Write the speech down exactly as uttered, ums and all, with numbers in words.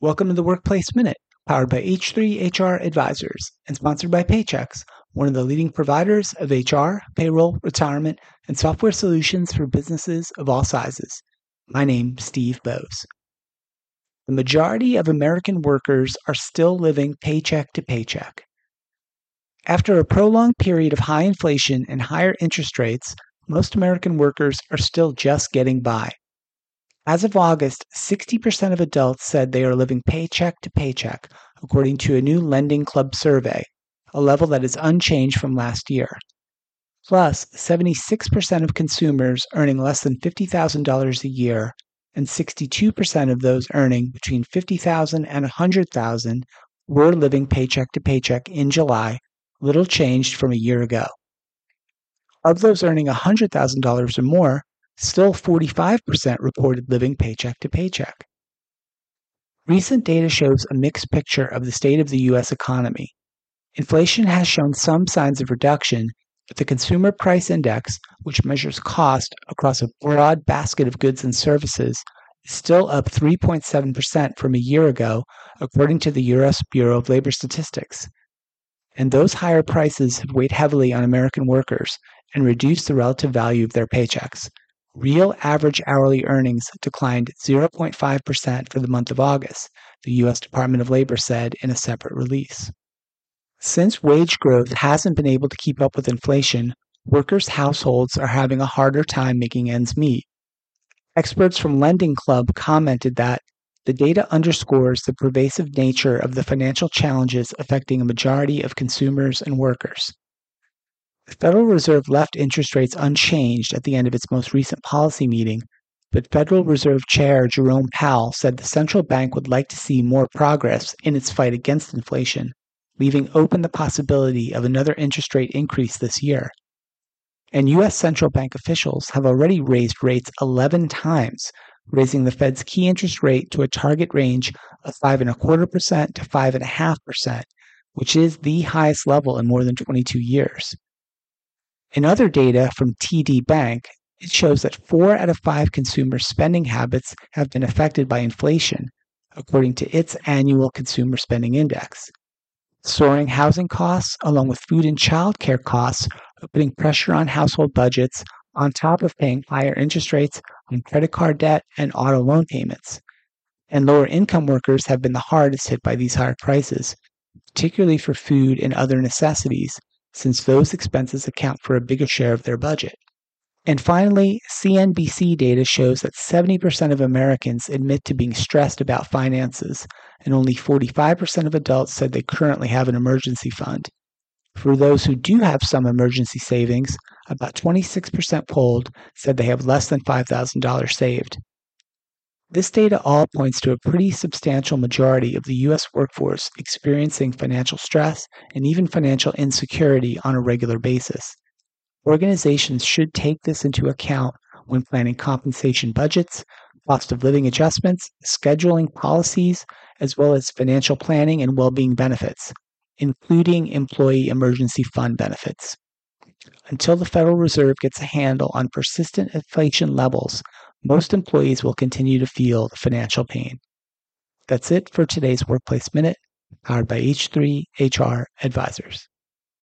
Welcome to the Workplace Minute, powered by H three H R Advisors and sponsored by Paychex, one of the leading providers of H R, payroll, retirement, and software solutions for businesses of all sizes. My name's Steve Boese. The majority of American workers are still living paycheck to paycheck. After a prolonged period of high inflation and higher interest rates, most American workers are still just getting by. As of August, sixty percent of adults said they are living paycheck to paycheck, according to a new Lending Club survey, a level that is unchanged from last year. Plus, seventy-six percent of consumers earning less than fifty thousand dollars a year and sixty-two percent of those earning between fifty thousand dollars and one hundred thousand dollars were living paycheck to paycheck in July, little changed from a year ago. Of those earning one hundred thousand dollars or more, still forty-five percent reported living paycheck to paycheck. Recent data shows a mixed picture of the state of the U S economy. Inflation has shown some signs of reduction, but the Consumer Price Index, which measures cost across a broad basket of goods and services, is still up three point seven percent from a year ago, according to the U S Bureau of Labor Statistics. And those higher prices have weighed heavily on American workers and reduced the relative value of their paychecks. Real average hourly earnings declined zero point five percent for the month of August, the U S Department of Labor said in a separate release. Since wage growth hasn't been able to keep up with inflation, workers' households are having a harder time making ends meet. Experts from Lending Club commented that the data underscores the pervasive nature of the financial challenges affecting a majority of consumers and workers. The Federal Reserve left interest rates unchanged at the end of its most recent policy meeting, but Federal Reserve Chair Jerome Powell said the central bank would like to see more progress in its fight against inflation, leaving open the possibility of another interest rate increase this year. And U S central bank officials have already raised rates eleven times, raising the Fed's key interest rate to a target range of five point two five percent to five point five percent, which is the highest level in more than twenty-two years. In other data from T D Bank, it shows that four out of five consumer spending habits have been affected by inflation, according to its annual Consumer Spending Index. Soaring housing costs, along with food and child care costs, are putting pressure on household budgets, on top of paying higher interest rates on credit card debt and auto loan payments. And lower-income workers have been the hardest hit by these higher prices, particularly for food and other necessities, since those expenses account for a bigger share of their budget. And finally, C N B C data shows that seventy percent of Americans admit to being stressed about finances, and only forty-five percent of adults said they currently have an emergency fund. For those who do have some emergency savings, about twenty-six percent polled said they have less than five thousand dollars saved. This data all points to a pretty substantial majority of the U S workforce experiencing financial stress and even financial insecurity on a regular basis. Organizations should take this into account when planning compensation budgets, cost of living adjustments, scheduling policies, as well as financial planning and well-being benefits, including employee emergency fund benefits. Until the Federal Reserve gets a handle on persistent inflation levels, most employees will continue to feel the financial pain. That's it for today's Workplace Minute, powered by H three H R Advisors.